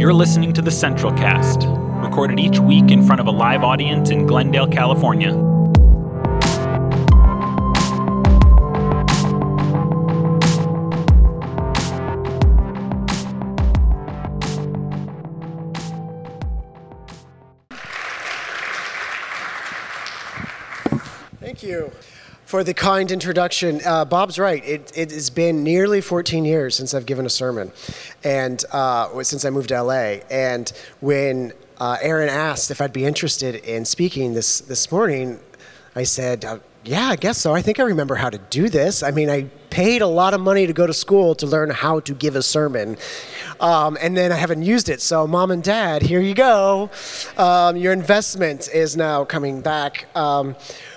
You're listening to the Central Cast, recorded each week in front of a live audience in Glendale, California. Thank you for the kind introduction. Bob's right. It has been nearly 14 years since I've given a sermon, and since I moved to LA. And when Aaron asked if I'd be interested in speaking this morning, I said, yeah, I guess so. I think I remember how to do this. I mean, I paid a lot of money to go to school to learn how to give a sermon. And then I haven't used it. So mom and dad, here you go. Your investment is now coming back.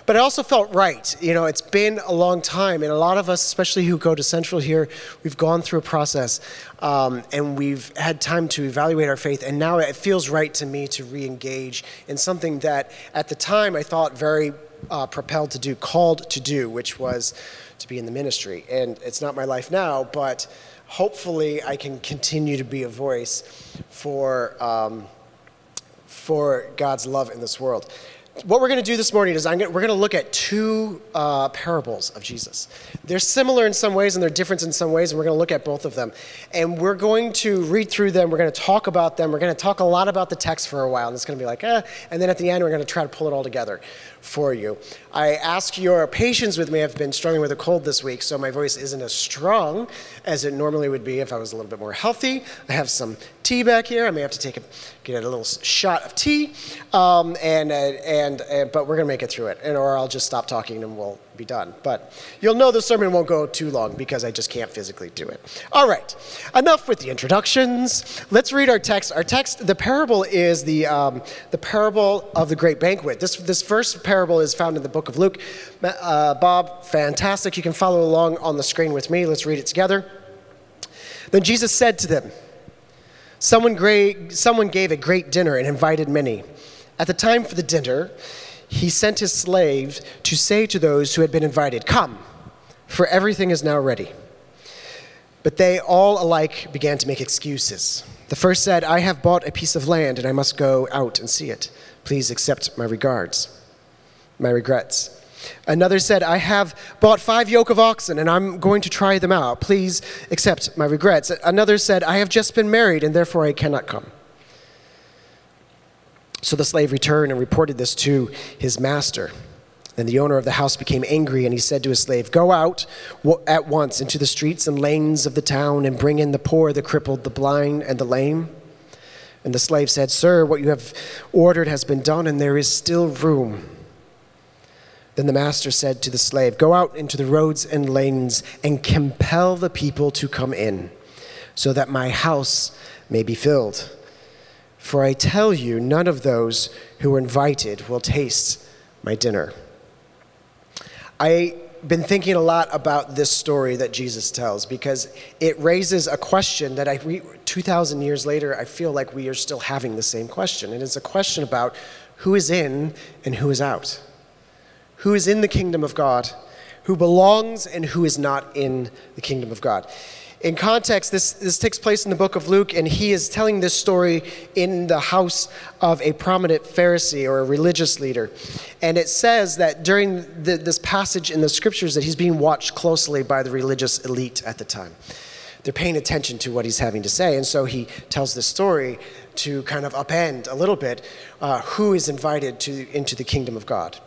But it also felt right. You know, it's been a long time. And a lot of us, especially who go to Central here, we've gone through a process. And we've had time to evaluate our faith. And now it feels right to me to re-engage in something that at the time I thought very propelled to do, called to do, which was to be in the ministry. And it's not my life now, but hopefully I can continue to be a voice for God's love in this world. What we're going to do this morning is we're going to look at two parables of Jesus. They're similar in some ways and they're different in some ways, and we're going to look at both of them. And we're going to read through them. We're going to talk about them. We're going to talk a lot about the text for a while, and it's going to be like, and then at the end, we're going to try to pull it all together for you. I ask your patience with me. I've been struggling with a cold this week, so my voice isn't as strong as it normally would be if I was a little bit more healthy. I have some tea back here. I may have to get a little shot of tea, but we're going to make it through it, or I'll just stop talking and we'll be done. But you'll know the sermon won't go too long because I just can't physically do it. All right, enough with the introductions. Let's read our text. Our text, the parable is the parable of the great banquet. This first parable is found in the book of Luke. Bob, fantastic. You can follow along on the screen with me. Let's read it together. Then Jesus said to them, Someone gave a great dinner and invited many. At the time for the dinner, he sent his slave to say to those who had been invited, "Come, for everything is now ready." But they all alike began to make excuses. The first said, "I have bought a piece of land and I must go out and see it. Please accept my regrets. Another said, "I have bought 5 yoke of oxen, and I'm going to try them out. Please accept my regrets." Another said, "I have just been married, and therefore I cannot come." So the slave returned and reported this to his master. Then the owner of the house became angry, and he said to his slave, "Go out at once into the streets and lanes of the town, and bring in the poor, the crippled, the blind, and the lame." And the slave said, "Sir, what you have ordered has been done, and there is still room." Then the master said to the slave, "Go out into the roads and lanes and compel the people to come in, so that my house may be filled. For I tell you, none of those who were invited will taste my dinner." I've been thinking a lot about this story that Jesus tells, because it raises a question that 2,000 years later, I feel like we are still having the same question. And it's a question about who is in and who is out. Who is in the kingdom of God, who belongs, and who is not in the kingdom of God. In context, this takes place in the book of Luke, and he is telling this story in the house of a prominent Pharisee or a religious leader. And it says that during this passage in the scriptures that he's being watched closely by the religious elite at the time. They're paying attention to what he's having to say, and so he tells this story to kind of upend a little bit who is invited into the kingdom of God.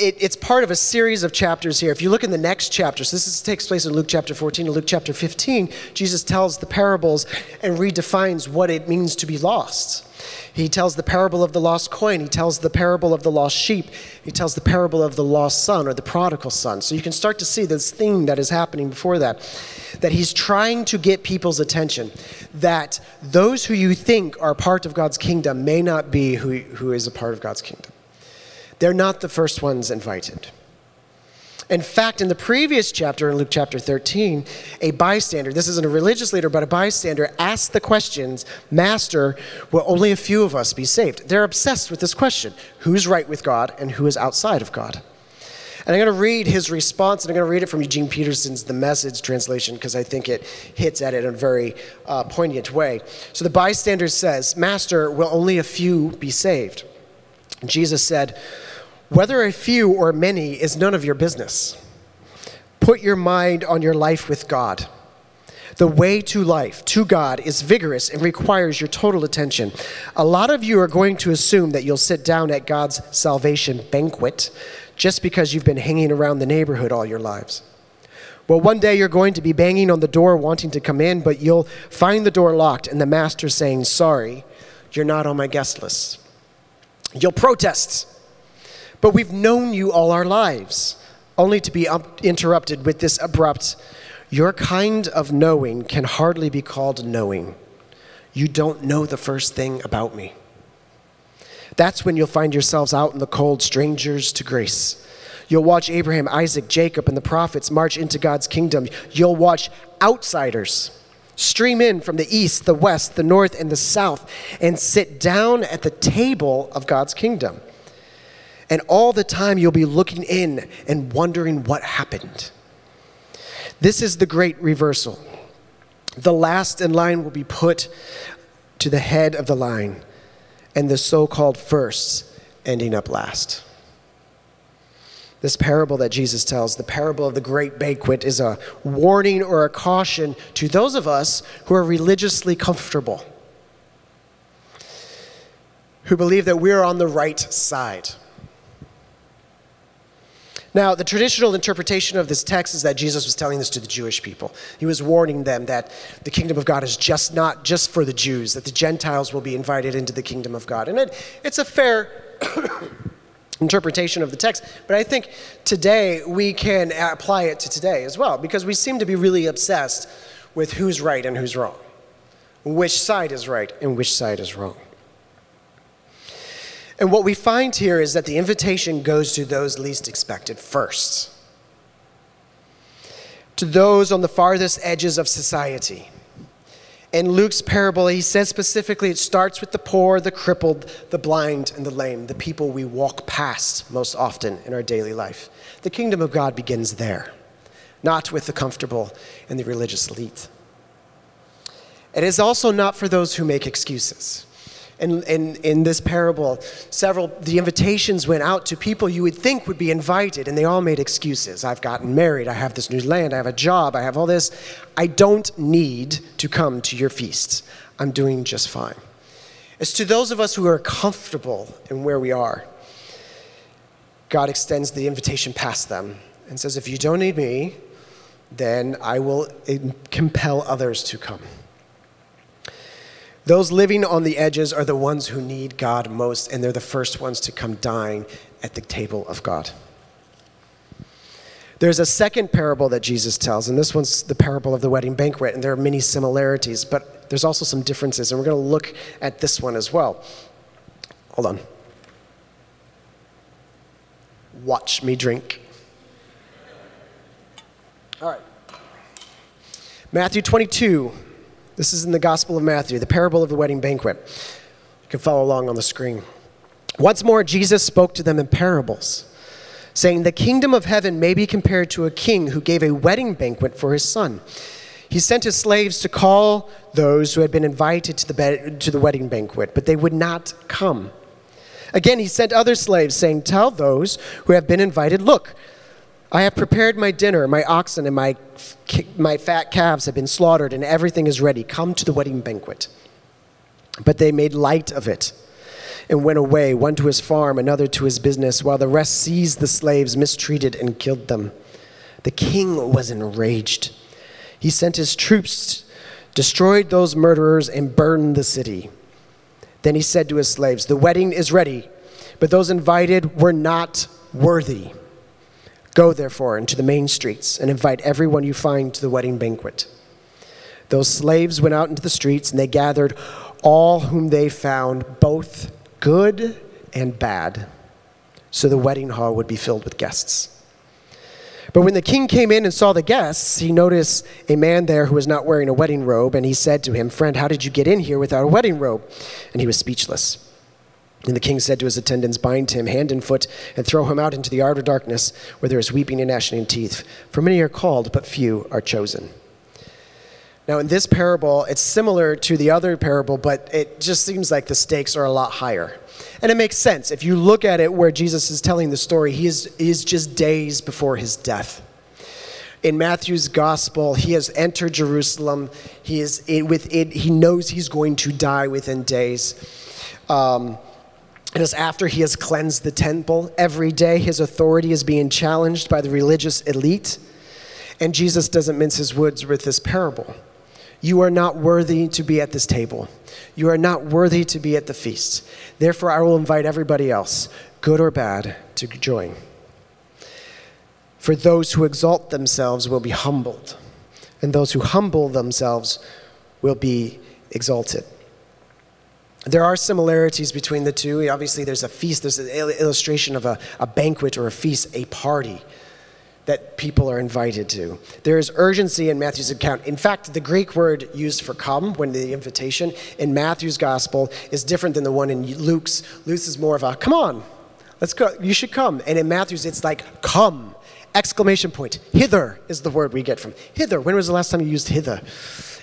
It's part of a series of chapters here. If you look in the next chapters, this takes place in Luke chapter 14 and Luke chapter 15. Jesus tells the parables and redefines what it means to be lost. He tells the parable of the lost coin. He tells the parable of the lost sheep. He tells the parable of the lost son, or the prodigal son. So you can start to see this theme that is happening before that he's trying to get people's attention, that those who you think are part of God's kingdom may not be who is a part of God's kingdom. They're not the first ones invited. In fact, in the previous chapter, in Luke chapter 13, a bystander, this isn't a religious leader, but a bystander, asked the questions, "Master, will only a few of us be saved?" They're obsessed with this question, who's right with God and who is outside of God. And I'm going to read his response, and I'm going to read it from Eugene Peterson's The Message translation, because I think it hits at it in a very poignant way. So the bystander says, "Master, will only a few be saved?" And Jesus said, "Whether a few or many is none of your business. Put your mind on your life with God. The way to life, to God, is vigorous and requires your total attention. A lot of you are going to assume that you'll sit down at God's salvation banquet just because you've been hanging around the neighborhood all your lives. Well, one day you're going to be banging on the door wanting to come in, but you'll find the door locked and the master saying, 'Sorry, you're not on my guest list.' You'll protest, 'But we've known you all our lives,' only to be interrupted with this abrupt, 'Your kind of knowing can hardly be called knowing. You don't know the first thing about me.' That's when you'll find yourselves out in the cold, strangers to grace. You'll watch Abraham, Isaac, Jacob, and the prophets march into God's kingdom. You'll watch outsiders stream in from the east, the west, the north, and the south, and sit down at the table of God's kingdom. And all the time you'll be looking in and wondering what happened. This is the great reversal. The last in line will be put to the head of the line, and the so-called first ending up last." This parable that Jesus tells, the parable of the great banquet, is a warning or a caution to those of us who are religiously comfortable, who believe that we are on the right side. Now, the traditional interpretation of this text is that Jesus was telling this to the Jewish people. He was warning them that the kingdom of God is just not just for the Jews, that the Gentiles will be invited into the kingdom of God. And it's a fair interpretation of the text, but I think today we can apply it to today as well, because we seem to be really obsessed with who's right and who's wrong, which side is right and which side is wrong. And what we find here is that the invitation goes to those least expected first, to those on the farthest edges of society. In Luke's parable, he says specifically it starts with the poor, the crippled, the blind, and the lame, the people we walk past most often in our daily life. The kingdom of God begins there, not with the comfortable and the religious elite. It is also not for those who make excuses. And in this parable, the invitations went out to people you would think would be invited, and they all made excuses. I've gotten married, I have this new land, I have a job, I have all this. I don't need to come to your feast. I'm doing just fine. It's to those of us who are comfortable in where we are, God extends the invitation past them and says, if you don't need me, then I will compel others to come. Those living on the edges are the ones who need God most, and they're the first ones to come dine at the table of God. There's a second parable that Jesus tells, and this one's the parable of the wedding banquet, and there are many similarities, but there's also some differences, and we're going to look at this one as well. Hold on. Watch me drink. All right. Matthew 22. This is in the Gospel of Matthew, the parable of the wedding banquet. You can follow along on the screen. Once more, Jesus spoke to them in parables, saying, "The kingdom of heaven may be compared to a king who gave a wedding banquet for his son. He sent his slaves to call those who had been invited to the wedding banquet, but they would not come. Again, he sent other slaves, saying, 'Tell those who have been invited, look, I have prepared my dinner, my oxen and my fat calves have been slaughtered, and everything is ready. Come to the wedding banquet.' But they made light of it and went away, one to his farm, another to his business, while the rest seized the slaves, mistreated, and killed them. The king was enraged. He sent his troops, destroyed those murderers, and burned the city. Then he said to his slaves, 'The wedding is ready, but those invited were not worthy. Go, therefore, into the main streets and invite everyone you find to the wedding banquet.' Those slaves went out into the streets, and they gathered all whom they found, both good and bad, so the wedding hall would be filled with guests. But when the king came in and saw the guests, he noticed a man there who was not wearing a wedding robe, and he said to him, 'Friend, how did you get in here without a wedding robe?' And he was speechless. And the king said to his attendants, bind him hand and foot and throw him out into the outer darkness where there is weeping and gnashing of teeth. For many are called, but few are chosen. Now in this parable, it's similar to the other parable, but it just seems like the stakes are a lot higher. And it makes sense. If you look at it where Jesus is telling the story, he is just days before his death. In Matthew's gospel, he has entered Jerusalem. He knows he's going to die within days. And it's after he has cleansed the temple. Every day his authority is being challenged by the religious elite. And Jesus doesn't mince his words with this parable. You are not worthy to be at this table. You are not worthy to be at the feast. Therefore, I will invite everybody else, good or bad, to join. For those who exalt themselves will be humbled, and those who humble themselves will be exalted. There are similarities between the two. Obviously, there's a feast. There's an illustration of a banquet or a feast, a party that people are invited to. There is urgency in Matthew's account. In fact, the Greek word used for come, when the invitation, in Matthew's gospel is different than the one in Luke's. Luke's is more of a, come on, let's go, you should come. And in Matthew's, it's like, come, exclamation point. Hither is the word we get from. Hither, when was the last time you used hither?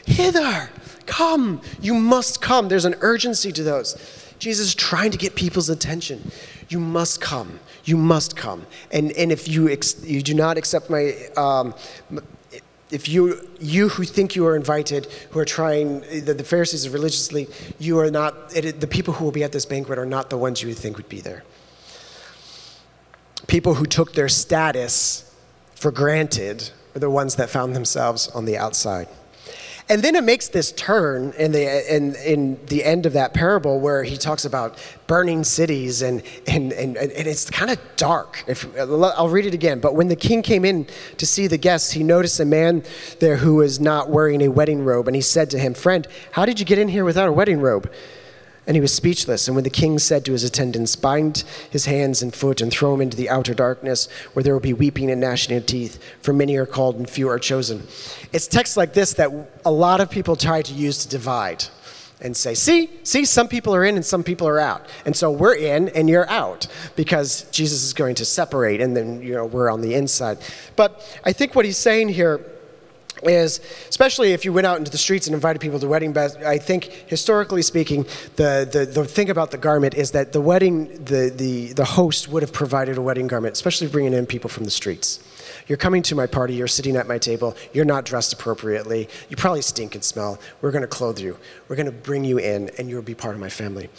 Hither, come, you must come. There's an urgency to those. Jesus is trying to get people's attention. You must come. You must come. And if you do not accept my, if you who think you are invited, who are trying, the Pharisees are religiously, you are not, the people who will be at this banquet are not the ones you would think would be there. People who took their status for granted are the ones that found themselves on the outside. And then it makes this turn in the end of that parable where he talks about burning cities and it's kind of dark. I'll read it again. But when the king came in to see the guests, he noticed a man there who was not wearing a wedding robe. And he said to him, friend, how did you get in here without a wedding robe? And he was speechless. And when the king said to his attendants, bind his hands and foot and throw him into the outer darkness where there will be weeping and gnashing of teeth, for many are called and few are chosen. It's texts like this that a lot of people try to use to divide and say, see, some people are in and some people are out. And so we're in and you're out because Jesus is going to separate and then, we're on the inside. But I think what he's saying here is, especially if you went out into the streets and invited people to wedding banquets, I think historically speaking, the thing about the garment is that the wedding, the host would have provided a wedding garment, especially bringing in people from the streets. You're coming to my party, you're sitting at my table, you're not dressed appropriately, you probably stink and smell, we're going to clothe you, we're going to bring you in, and you'll be part of my family.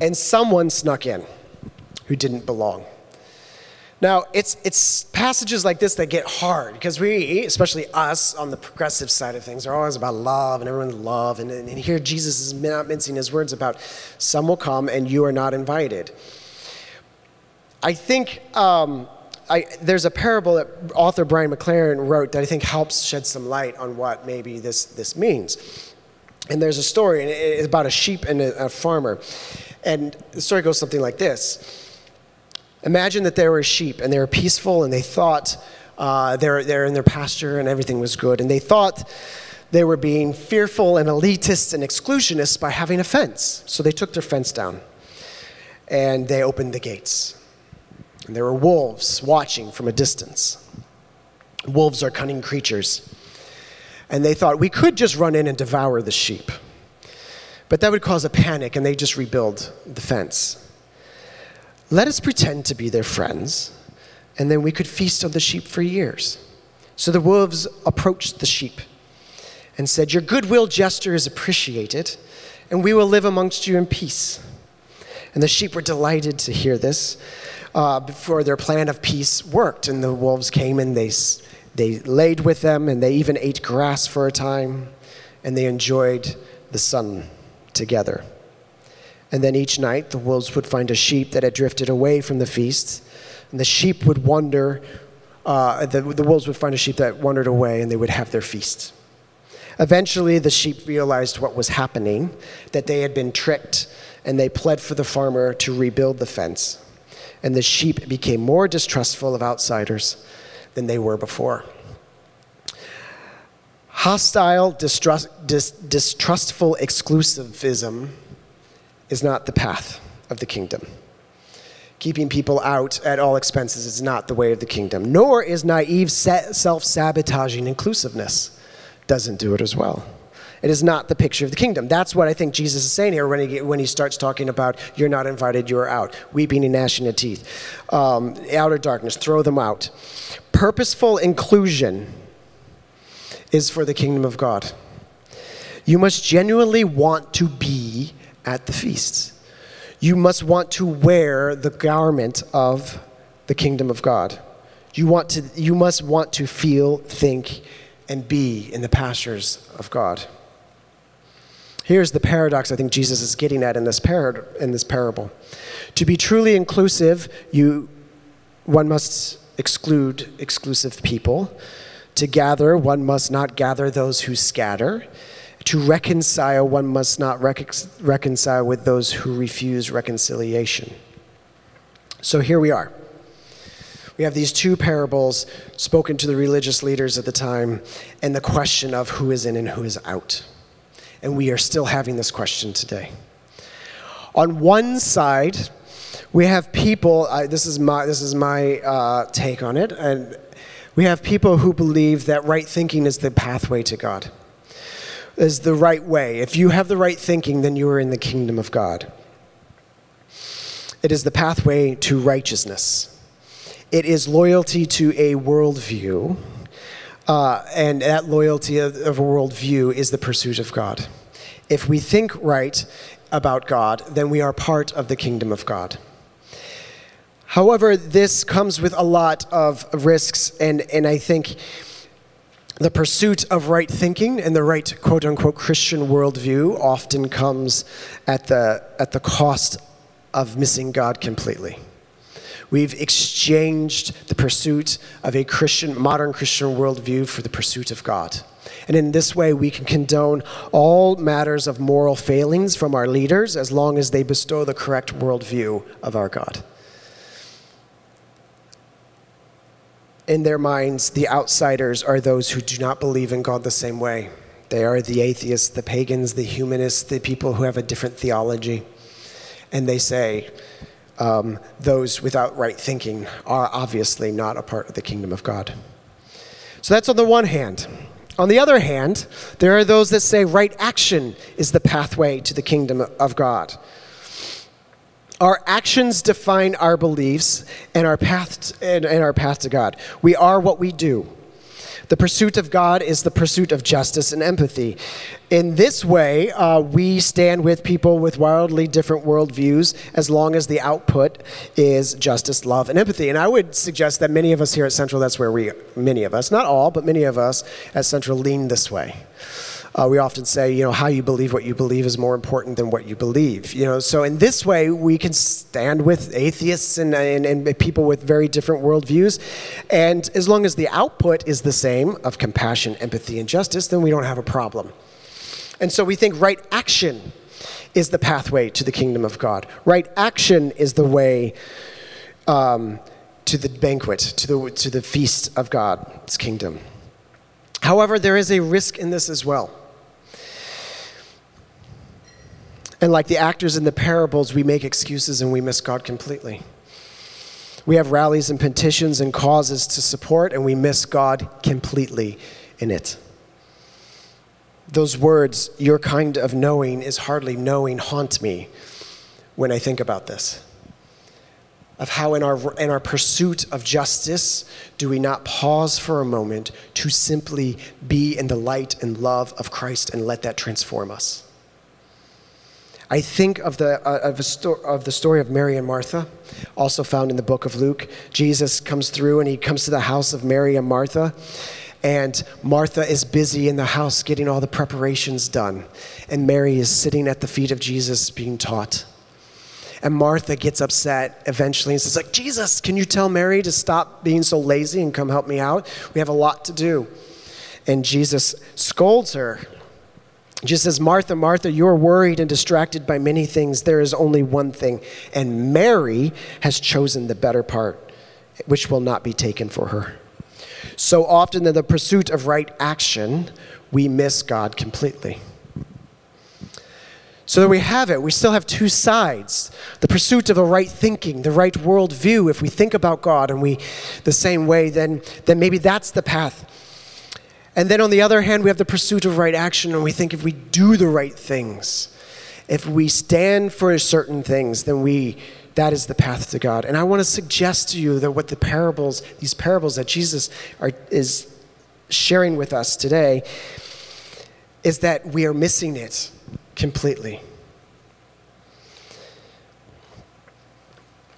And someone snuck in who didn't belong. Now, it's passages like this that get hard because we, especially us on the progressive side of things, are always about love and everyone's love. And here Jesus is not mincing his words about some will come and you are not invited. I think there's a parable that author Brian McLaren wrote that I think helps shed some light on what maybe this means. And there's a story, and it's about a sheep and a farmer. And the story goes something like this. Imagine that there were sheep, and they were peaceful, and they thought they're in their pasture, and everything was good. And they thought they were being fearful and elitists and exclusionists by having a fence. So they took their fence down, and they opened the gates. And there were wolves watching from a distance. Wolves are cunning creatures. And they thought, we could just run in and devour the sheep. But that would cause a panic, and they just rebuild the fence. Let us pretend to be their friends, and then we could feast on the sheep for years. So the wolves approached the sheep and said, your goodwill gesture is appreciated, and we will live amongst you in peace. And the sheep were delighted to hear this, before their plan of peace worked. And the wolves came, and they laid with them, and they even ate grass for a time, and they enjoyed the sun together. And then each night, the wolves would find a sheep that had drifted away from the feast. And the sheep would wander, the wolves would find a sheep that wandered away, and they would have their feast. Eventually, the sheep realized what was happening, that they had been tricked, and they pled for the farmer to rebuild the fence. And the sheep became more distrustful of outsiders than they were before. Hostile, distrustful exclusivism is not the path of the kingdom. Keeping people out at all expenses is not the way of the kingdom, nor is naive self-sabotaging inclusiveness. Doesn't do it as well. It is not the picture of the kingdom. That's what I think Jesus is saying here when he starts talking about you're not invited, you're out. Weeping and gnashing of teeth. Outer darkness, throw them out. Purposeful inclusion is for the kingdom of God. You must genuinely want to be at the feasts. You must want to wear the garment of the kingdom of God. You must want to feel, think, and be in the pastures of God. Here's the paradox I think Jesus is getting at in this parable. To be truly inclusive, one must exclude exclusive people. To gather, one must not gather those who scatter. To reconcile, one must not reconcile with those who refuse reconciliation. So here we are. We have these two parables spoken to the religious leaders at the time and the question of who is in and who is out. And we are still having this question today. On one side, we have people, this is my take on it, and we have people who believe that right thinking is the pathway to God. Is the right way. If you have the right thinking, then you are in the kingdom of God. It is the pathway to righteousness. It is loyalty to a worldview, and that loyalty of a worldview is the pursuit of God. If we think right about God, then we are part of the kingdom of God. However, this comes with a lot of risks, and I think the pursuit of right thinking and the right, quote-unquote, Christian worldview often comes at the cost of missing God completely. We've exchanged the pursuit of a modern Christian worldview for the pursuit of God. And in this way, we can condone all matters of moral failings from our leaders as long as they bestow the correct worldview of our God. In their minds, the outsiders are those who do not believe in God the same way. They are the atheists, the pagans, the humanists, the people who have a different theology. And they say, those without right thinking are obviously not a part of the kingdom of God. So that's on the one hand. On the other hand, there are those that say right action is the pathway to the kingdom of God. Our actions define our beliefs and our path to God. We are what we do. The pursuit of God is the pursuit of justice and empathy. In this way, we stand with people with wildly different worldviews as long as the output is justice, love, and empathy. And I would suggest that many of us here at Central, that's where many of us, not all, but many of us at Central lean this way. We often say, how you believe what you believe is more important than what you believe. So in this way, we can stand with atheists and people with very different worldviews. And as long as the output is the same of compassion, empathy, and justice, then we don't have a problem. And so we think right action is the pathway to the kingdom of God. Right action is the way to the banquet, to the feast of God's kingdom. However, there is a risk in this as well. And like the actors in the parables, we make excuses and we miss God completely. We have rallies and petitions and causes to support, and we miss God completely in it. Those words, your kind of knowing is hardly knowing, haunt me when I think about this. Of how in our pursuit of justice do we not pause for a moment to simply be in the light and love of Christ and let that transform us. I think of the story of Mary and Martha, also found in the book of Luke. Jesus comes through and he comes to the house of Mary and Martha, and Martha is busy in the house getting all the preparations done, and Mary is sitting at the feet of Jesus being taught. And Martha gets upset eventually and says, Jesus, can you tell Mary to stop being so lazy and come help me out? We have a lot to do. And Jesus scolds her. Jesus says, Martha, Martha, you're worried and distracted by many things. There is only one thing. And Mary has chosen the better part, which will not be taken for her. So often in the pursuit of right action, we miss God completely. So there we have it. We still have two sides. The pursuit of the right thinking, the right worldview. If we think about God and we the same way, then maybe that's the path. And then on the other hand, we have the pursuit of right action, and we think if we do the right things, if we stand for certain things, then that is the path to God. And I want to suggest to you that what these parables that Jesus is sharing with us today, is that we are missing it completely.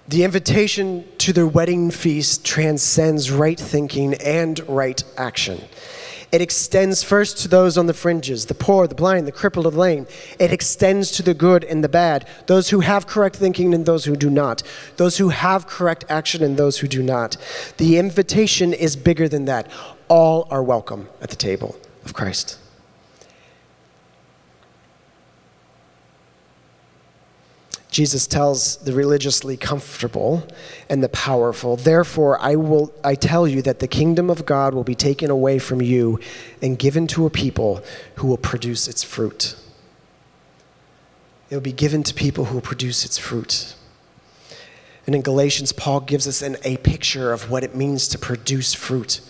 The invitation to their wedding feast transcends right thinking and right action. It extends first to those on the fringes, the poor, the blind, the crippled, the lame. It extends to the good and the bad, those who have correct thinking and those who do not, those who have correct action and those who do not. The invitation is bigger than that. All are welcome at the table of Christ. Jesus tells the religiously comfortable and the powerful, therefore I tell you that the kingdom of God will be taken away from you and given to a people who will produce its fruit. It will be given to people who will produce its fruit. And in Galatians, Paul gives us a picture of what it means to produce fruit,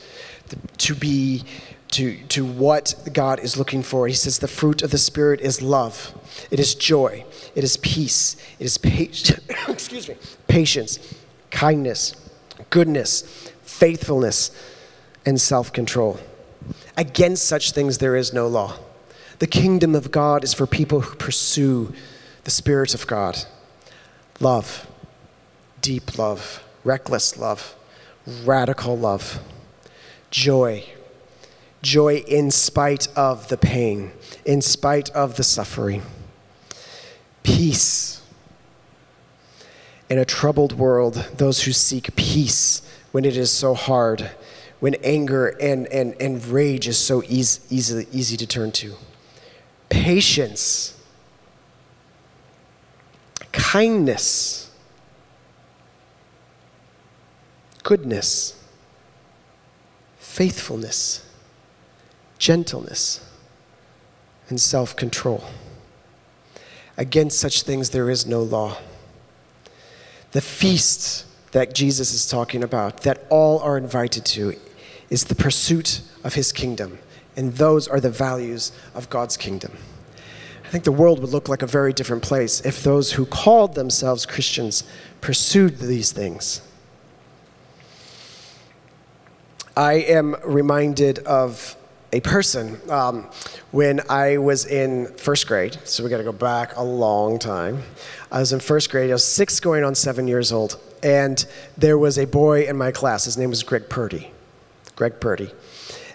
to what God is looking for. He says the fruit of the Spirit is love. It is joy. It is peace. It is patience, kindness, goodness, faithfulness, and self-control. Against such things there is no law. The kingdom of God is for people who pursue the Spirit of God. Love, deep love, reckless love, radical love, joy in spite of the pain, in spite of the suffering. Peace. In a troubled world, those who seek peace when it is so hard, when anger and rage is so easy to turn to. Patience. Kindness. Goodness. Faithfulness. Gentleness, and self-control. Against such things there is no law. The feast that Jesus is talking about, that all are invited to, is the pursuit of his kingdom, and those are the values of God's kingdom. I think the world would look like a very different place if those who called themselves Christians pursued these things. I am reminded of a person when I was in first grade, so we got to go back a long time. I was in first grade, I was 6 going on 7 years old, and there was a boy in my class. His name was Greg Purdy,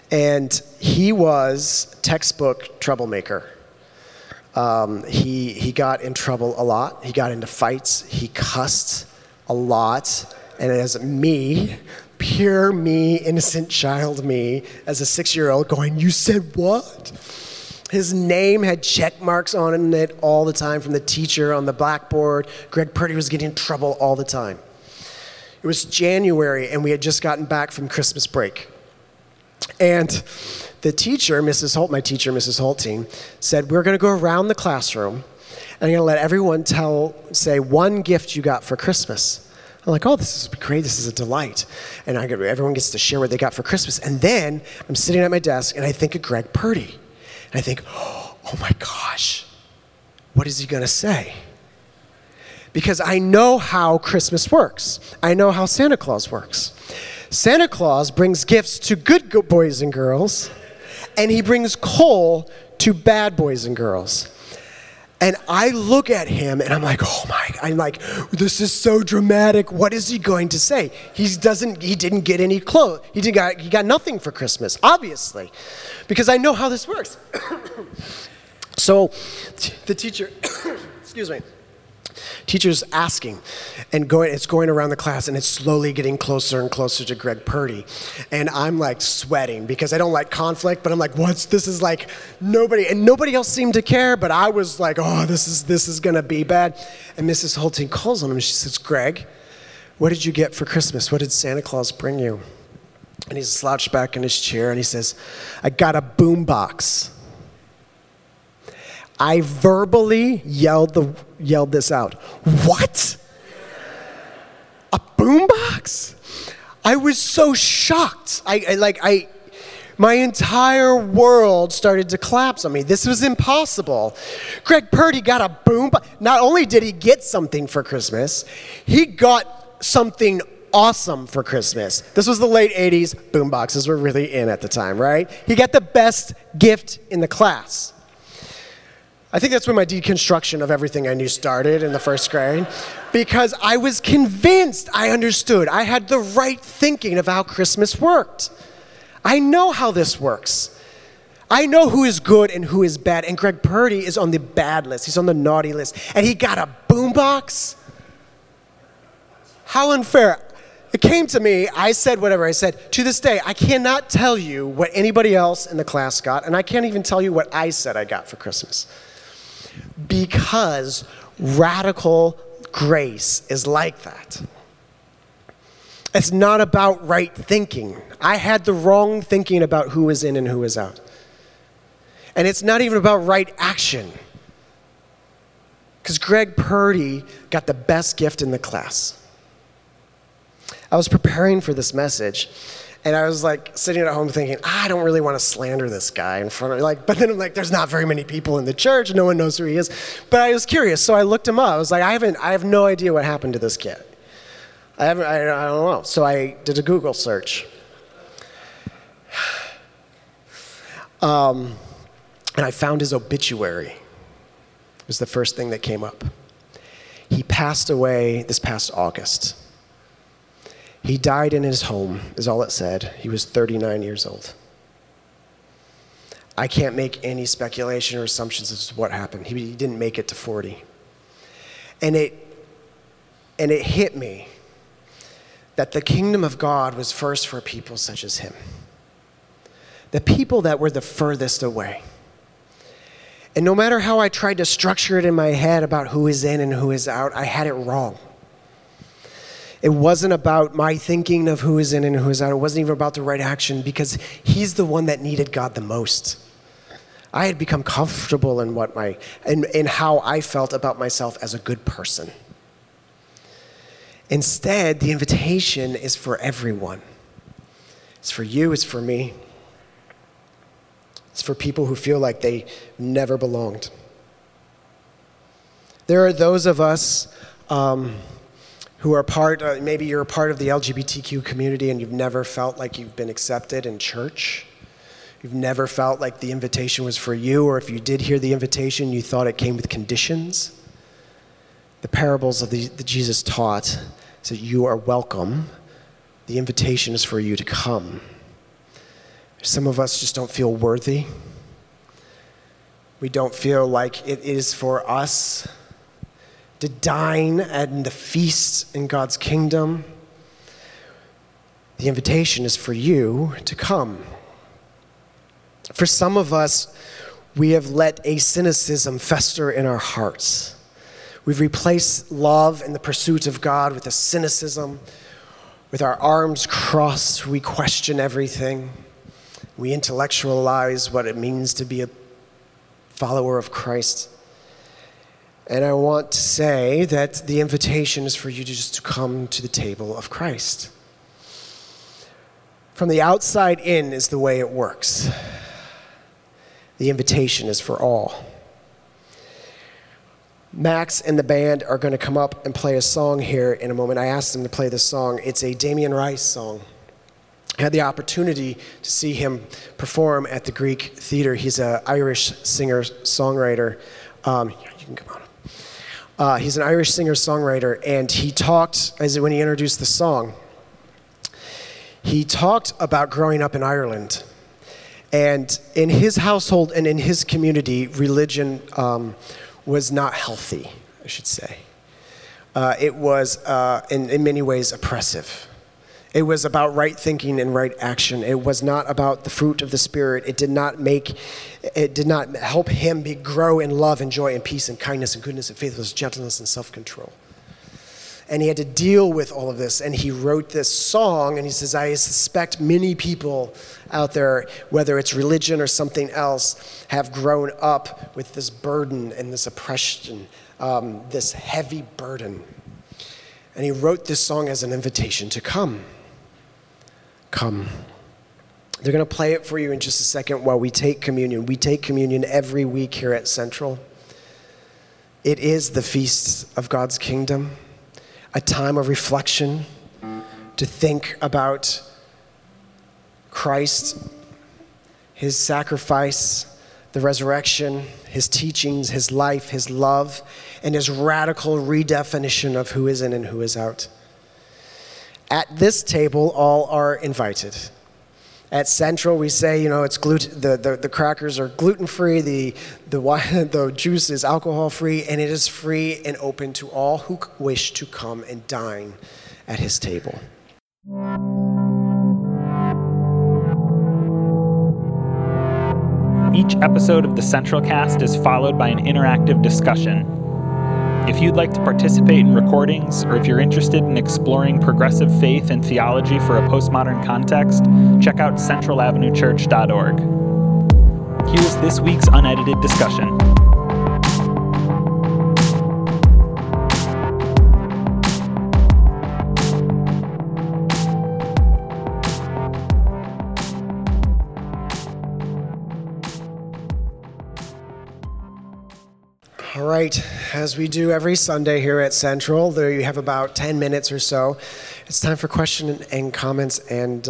and he was textbook troublemaker. He got in trouble a lot. He got into fights. He cussed a lot, and as me, pure me, innocent child me, as a 6-year-old going, you said what? His name had check marks on it all the time from the teacher on the blackboard. Greg Purdy was getting in trouble all the time. It was January, and we had just gotten back from Christmas break. And the teacher, Mrs. Holt, my teacher, Mrs. Hulting, said, we're going to go around the classroom, and I'm going to let everyone say one gift you got for Christmas. I'm like, oh, this is great. This is a delight. And everyone gets to share what they got for Christmas. And then I'm sitting at my desk, and I think of Greg Purdy. And I think, oh, my gosh, what is he going to say? Because I know how Christmas works. I know how Santa Claus works. Santa Claus brings gifts to good boys and girls, and he brings coal to bad boys and girls. And I look at him, and I'm like, oh my, I'm like, this is so dramatic. What is he going to say? He didn't get any clothes. He got nothing for Christmas, obviously, because I know how this works. So the teacher, teacher's asking, and it's going around the class, and it's slowly getting closer and closer to Greg Purdy, and I'm like sweating because I don't like conflict, but I'm like, this is like nobody else seemed to care, but I was like, oh, this is gonna be bad. And Mrs. Hulting calls on him, and she says, Greg, what did you get for Christmas? What did Santa Claus bring you? And he's slouched back in his chair, and he says, I got a boombox. I verbally yelled this out. What? A boombox? I was so shocked. I my entire world started to collapse on me. This was impossible. Greg Purdy got a boombox. Not only did he get something for Christmas, he got something awesome for Christmas. This was the late 80s. Boomboxes were really in at the time, right? He got the best gift in the class. I think that's when my deconstruction of everything I knew started in the first grade, because I was convinced I understood. I had the right thinking of how Christmas worked. I know how this works. I know who is good and who is bad, and Greg Purdy is on the bad list. He's on the naughty list, and he got a boombox? How unfair. It came to me, I said whatever I said. To this day, I cannot tell you what anybody else in the class got, and I can't even tell you what I said I got for Christmas. Because radical grace is like that. It's not about right thinking. I had the wrong thinking about who is in and who is out. And it's not even about right action. Because Greg Purdy got the best gift in the class. I was preparing for this message, and I was like sitting at home thinking, I don't really want to slander this guy in front of me. But then I'm like, there's not very many people in the church. No one knows who he is. But I was curious, so I looked him up. I was like, I have no idea what happened to this kid. I don't know. So I did a Google search. And I found his obituary. It was the first thing that came up. He passed away this past August. He died in his home, is all it said. He was 39 years old. I can't make any speculation or assumptions as to what happened. He didn't make it to 40. And it hit me that the kingdom of God was first for people such as him. The people that were the furthest away. And no matter how I tried to structure it in my head about who is in and who is out, I had it wrong. It wasn't about my thinking of who is in and who is out. It wasn't even about the right action, because he's the one that needed God the most. I had become comfortable in what in how I felt about myself as a good person. Instead, the invitation is for everyone. It's for you, it's for me. It's for people who feel like they never belonged. There are those of us who are maybe you're a part of the LGBTQ community and you've never felt like you've been accepted in church. You've never felt like the invitation was for you, or if you did hear the invitation, you thought it came with conditions. The parables that Jesus taught said you are welcome. The invitation is for you to come. Some of us just don't feel worthy. We don't feel like it is for us to dine at the feast in God's kingdom. The invitation is for you to come. For some of us, we have let a cynicism fester in our hearts. We've replaced love and the pursuit of God with a cynicism. With our arms crossed, we question everything. We intellectualize what it means to be a follower of Christ. And I want to say that the invitation is for you to just to come to the table of Christ. From the outside in is the way it works. The invitation is for all. Max and the band are going to come up and play a song here in a moment. I asked them to play this song. It's a Damien Rice song. I had the opportunity to see him perform at the Greek Theater. He's an Irish singer-songwriter. You can come on. He's an Irish singer-songwriter, and he talked, when he introduced the song, he talked about growing up in Ireland. And in his household and in his community, religion was not healthy, I should say. It was, in many ways, oppressive. It was about right thinking and right action. It was not about the fruit of the Spirit. It did not help him grow in love and joy and peace and kindness and goodness and faithfulness and gentleness and self-control. and he had to deal with all of this, and he wrote this song, and he says, I suspect many people out there, whether it's religion or something else, have grown up with this burden and this oppression, this heavy burden. And he wrote this song as an invitation to come. Come. They're going to play it for you in just a second while we take communion. We take communion every week here at Central. It is the feast of God's kingdom, a time of reflection to think about Christ, his sacrifice, the resurrection, his teachings, his life, his love, and his radical redefinition of who is in and who is out. At this table, all are invited. At Central, we say, you know, it's the crackers are gluten-free, the juice is alcohol-free, and it is free and open to all who wish to come and dine at his table. Each episode of the Central Cast is followed by an interactive discussion. If you'd like to participate in recordings, or if you're interested in exploring progressive faith and theology for a postmodern context, check out centralavenuechurch.org. Here's this week's unedited discussion. All right, as we do every Sunday here at Central, there you have about 10 minutes or so. It's time for questions and comments, and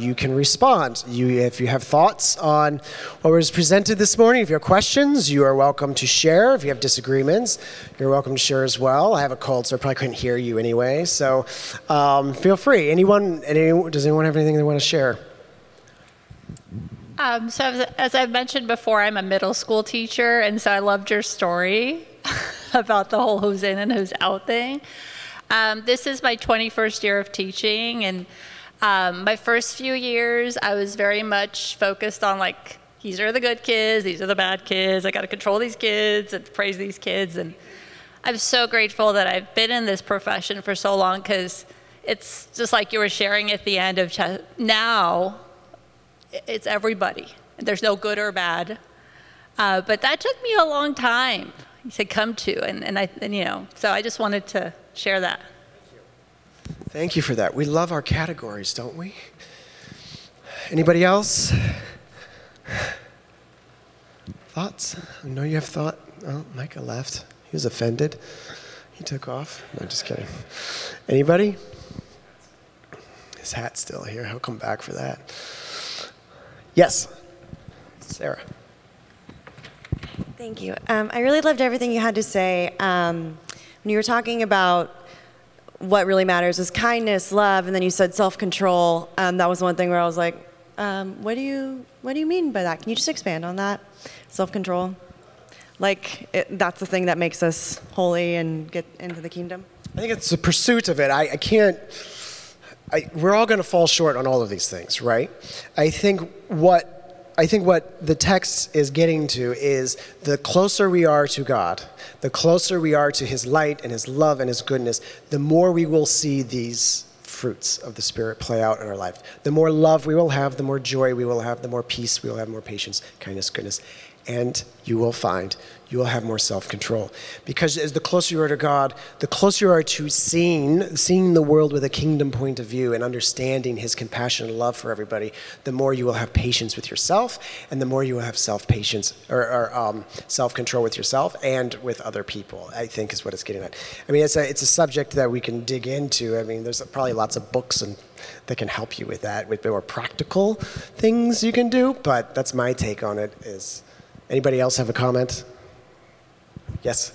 you can respond. If you have thoughts on what was presented this morning, if you have questions, you are welcome to share. If you have disagreements, you're welcome to share as well. I have a cold, so I probably couldn't hear you anyway, so feel free. Does anyone have anything they want to share? So as I've mentioned before, I'm a middle school teacher, and so I loved your story about the whole who's in and who's out thing. This is my 21st year of teaching, and my first few years, I was very much focused on, like, these are the good kids, these are the bad kids, I got to control these kids and praise these kids. And I'm so grateful that I've been in this profession for so long, because it's just like you were sharing at the end of now. It's everybody. There's no good or bad. But that took me a long time to come to, so I just wanted to share that. Thank you for that. We love our categories, don't we? Anybody else? Thoughts? I know you have thought. Oh, Micah left. He was offended. He took off. No, just kidding. Anybody? His hat's still here. He'll come back for that. Yes, Sarah. Thank you. I really loved everything you had to say. When you were talking about what really matters is kindness, love, and then you said self-control. That was one thing where I was like, what do you mean by that? Can you just expand on that? Self-control? Like, that's the thing that makes us holy and get into the kingdom? I think it's the pursuit of it. We're all going to fall short on all of these things, right? I think what the text is getting to is the closer we are to God, the closer we are to his light and his love and his goodness, the more we will see these fruits of the Spirit play out in our life. The more love we will have, the more joy we will have, the more peace we will have, more patience, kindness, goodness. And you will find you will have more self-control. Because as the closer you are to God, the closer you are to seeing the world with a kingdom point of view and understanding his compassion and love for everybody, the more you will have patience with yourself, and the more you will have self-control with yourself and with other people, I think is what it's getting at. I mean, it's a subject that we can dig into. I mean, there's probably lots of books and that can help you with that, with more practical things you can do, but that's my take on it is... Anybody else have a comment? Yes.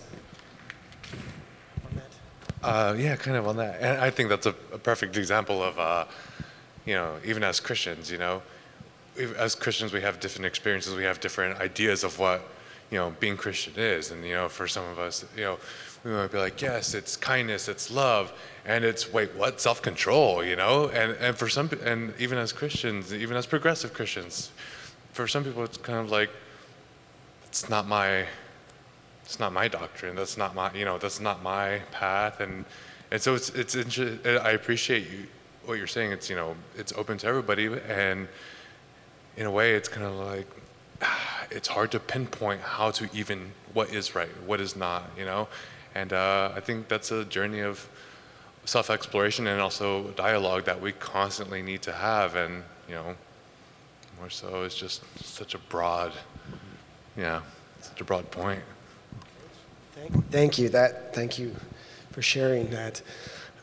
Yeah, kind of on that. And I think that's a perfect example of, even as Christians, as Christians, we have different experiences. We have different ideas of what, being Christian is. And, for some of us, we might be like, yes, it's kindness, it's love, and it's, wait, what? Self-control, And for some, and even as Christians, even as progressive Christians, for some people, it's kind of like, it's not my doctrine. That's not my path, and And so it's interesting. I appreciate you, what you're saying. It's, you know, it's open to everybody, and in a way, it's kind of like it's hard to pinpoint how to even what is right, what is not, you know. And I think that's a journey of self-exploration and also dialogue that we constantly need to have. And you know, more so, it's just such a broad, such a broad point. Thank you. Thank you for sharing that.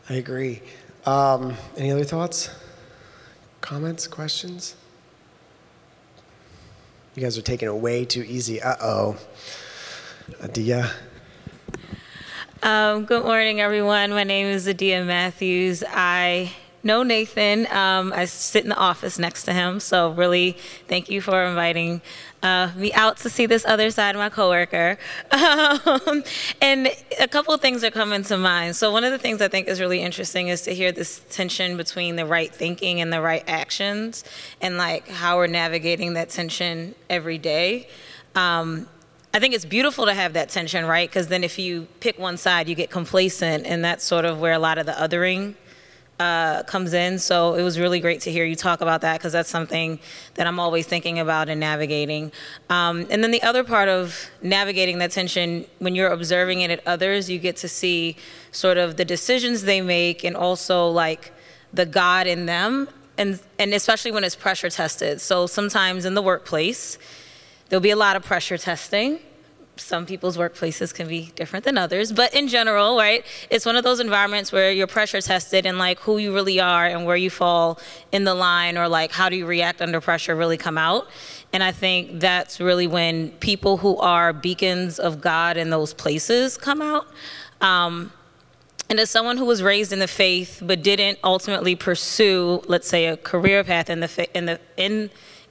I agree. Any other thoughts, comments, questions? You guys are taking it way too easy. Uh-oh. Adia. Good morning, everyone. My name is Adia Matthews. I know Nathan. I sit in the office next to him, so really thank you for inviting me out to see this other side of my coworker. And a couple of things are coming to mind. So one of the things I think is really interesting is to hear this tension between the right thinking and the right actions, and like how we're navigating that tension every day. I think it's beautiful to have that tension, right? Because then if you pick one side, you get complacent, and that's sort of where a lot of the othering comes in. So it was really great to hear you talk about that, because that's something that I'm always thinking about and navigating. And then the other part of navigating that tension, when you're observing it at others, you get to see sort of the decisions they make and also like the God in them, and especially when it's pressure tested. So sometimes in the workplace, there'll be a lot of pressure testing. Some people's workplaces can be different than others, but in general, right, it's one of those environments where you're pressure tested, and like who you really are and where you fall in the line, or like how do you react under pressure, really come out. And I think that's really when people who are beacons of God in those places come out. And as someone who was raised in the faith but didn't ultimately pursue, let's say, a career path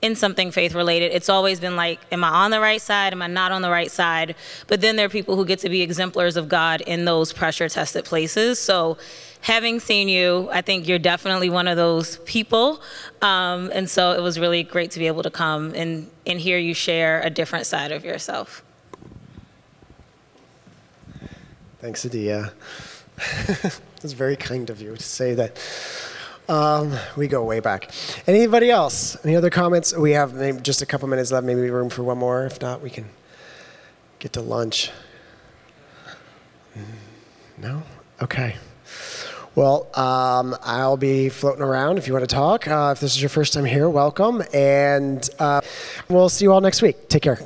in something faith related, it's always been like, am I on the right side? Am I not on the right side? But then there are people who get to be exemplars of God in those pressure tested places. So having seen you, I think you're definitely one of those people. And so it was really great to be able to come and hear you share a different side of yourself. Thanks, Adia. That's very kind of you to say that. We go way back. Anybody else? Any other comments? We have maybe just a couple minutes left, maybe room for one more. If not, we can get to lunch. No? Okay. Well, I'll be floating around if you want to talk. If this is your first time here, welcome. And we'll see you all next week. Take care.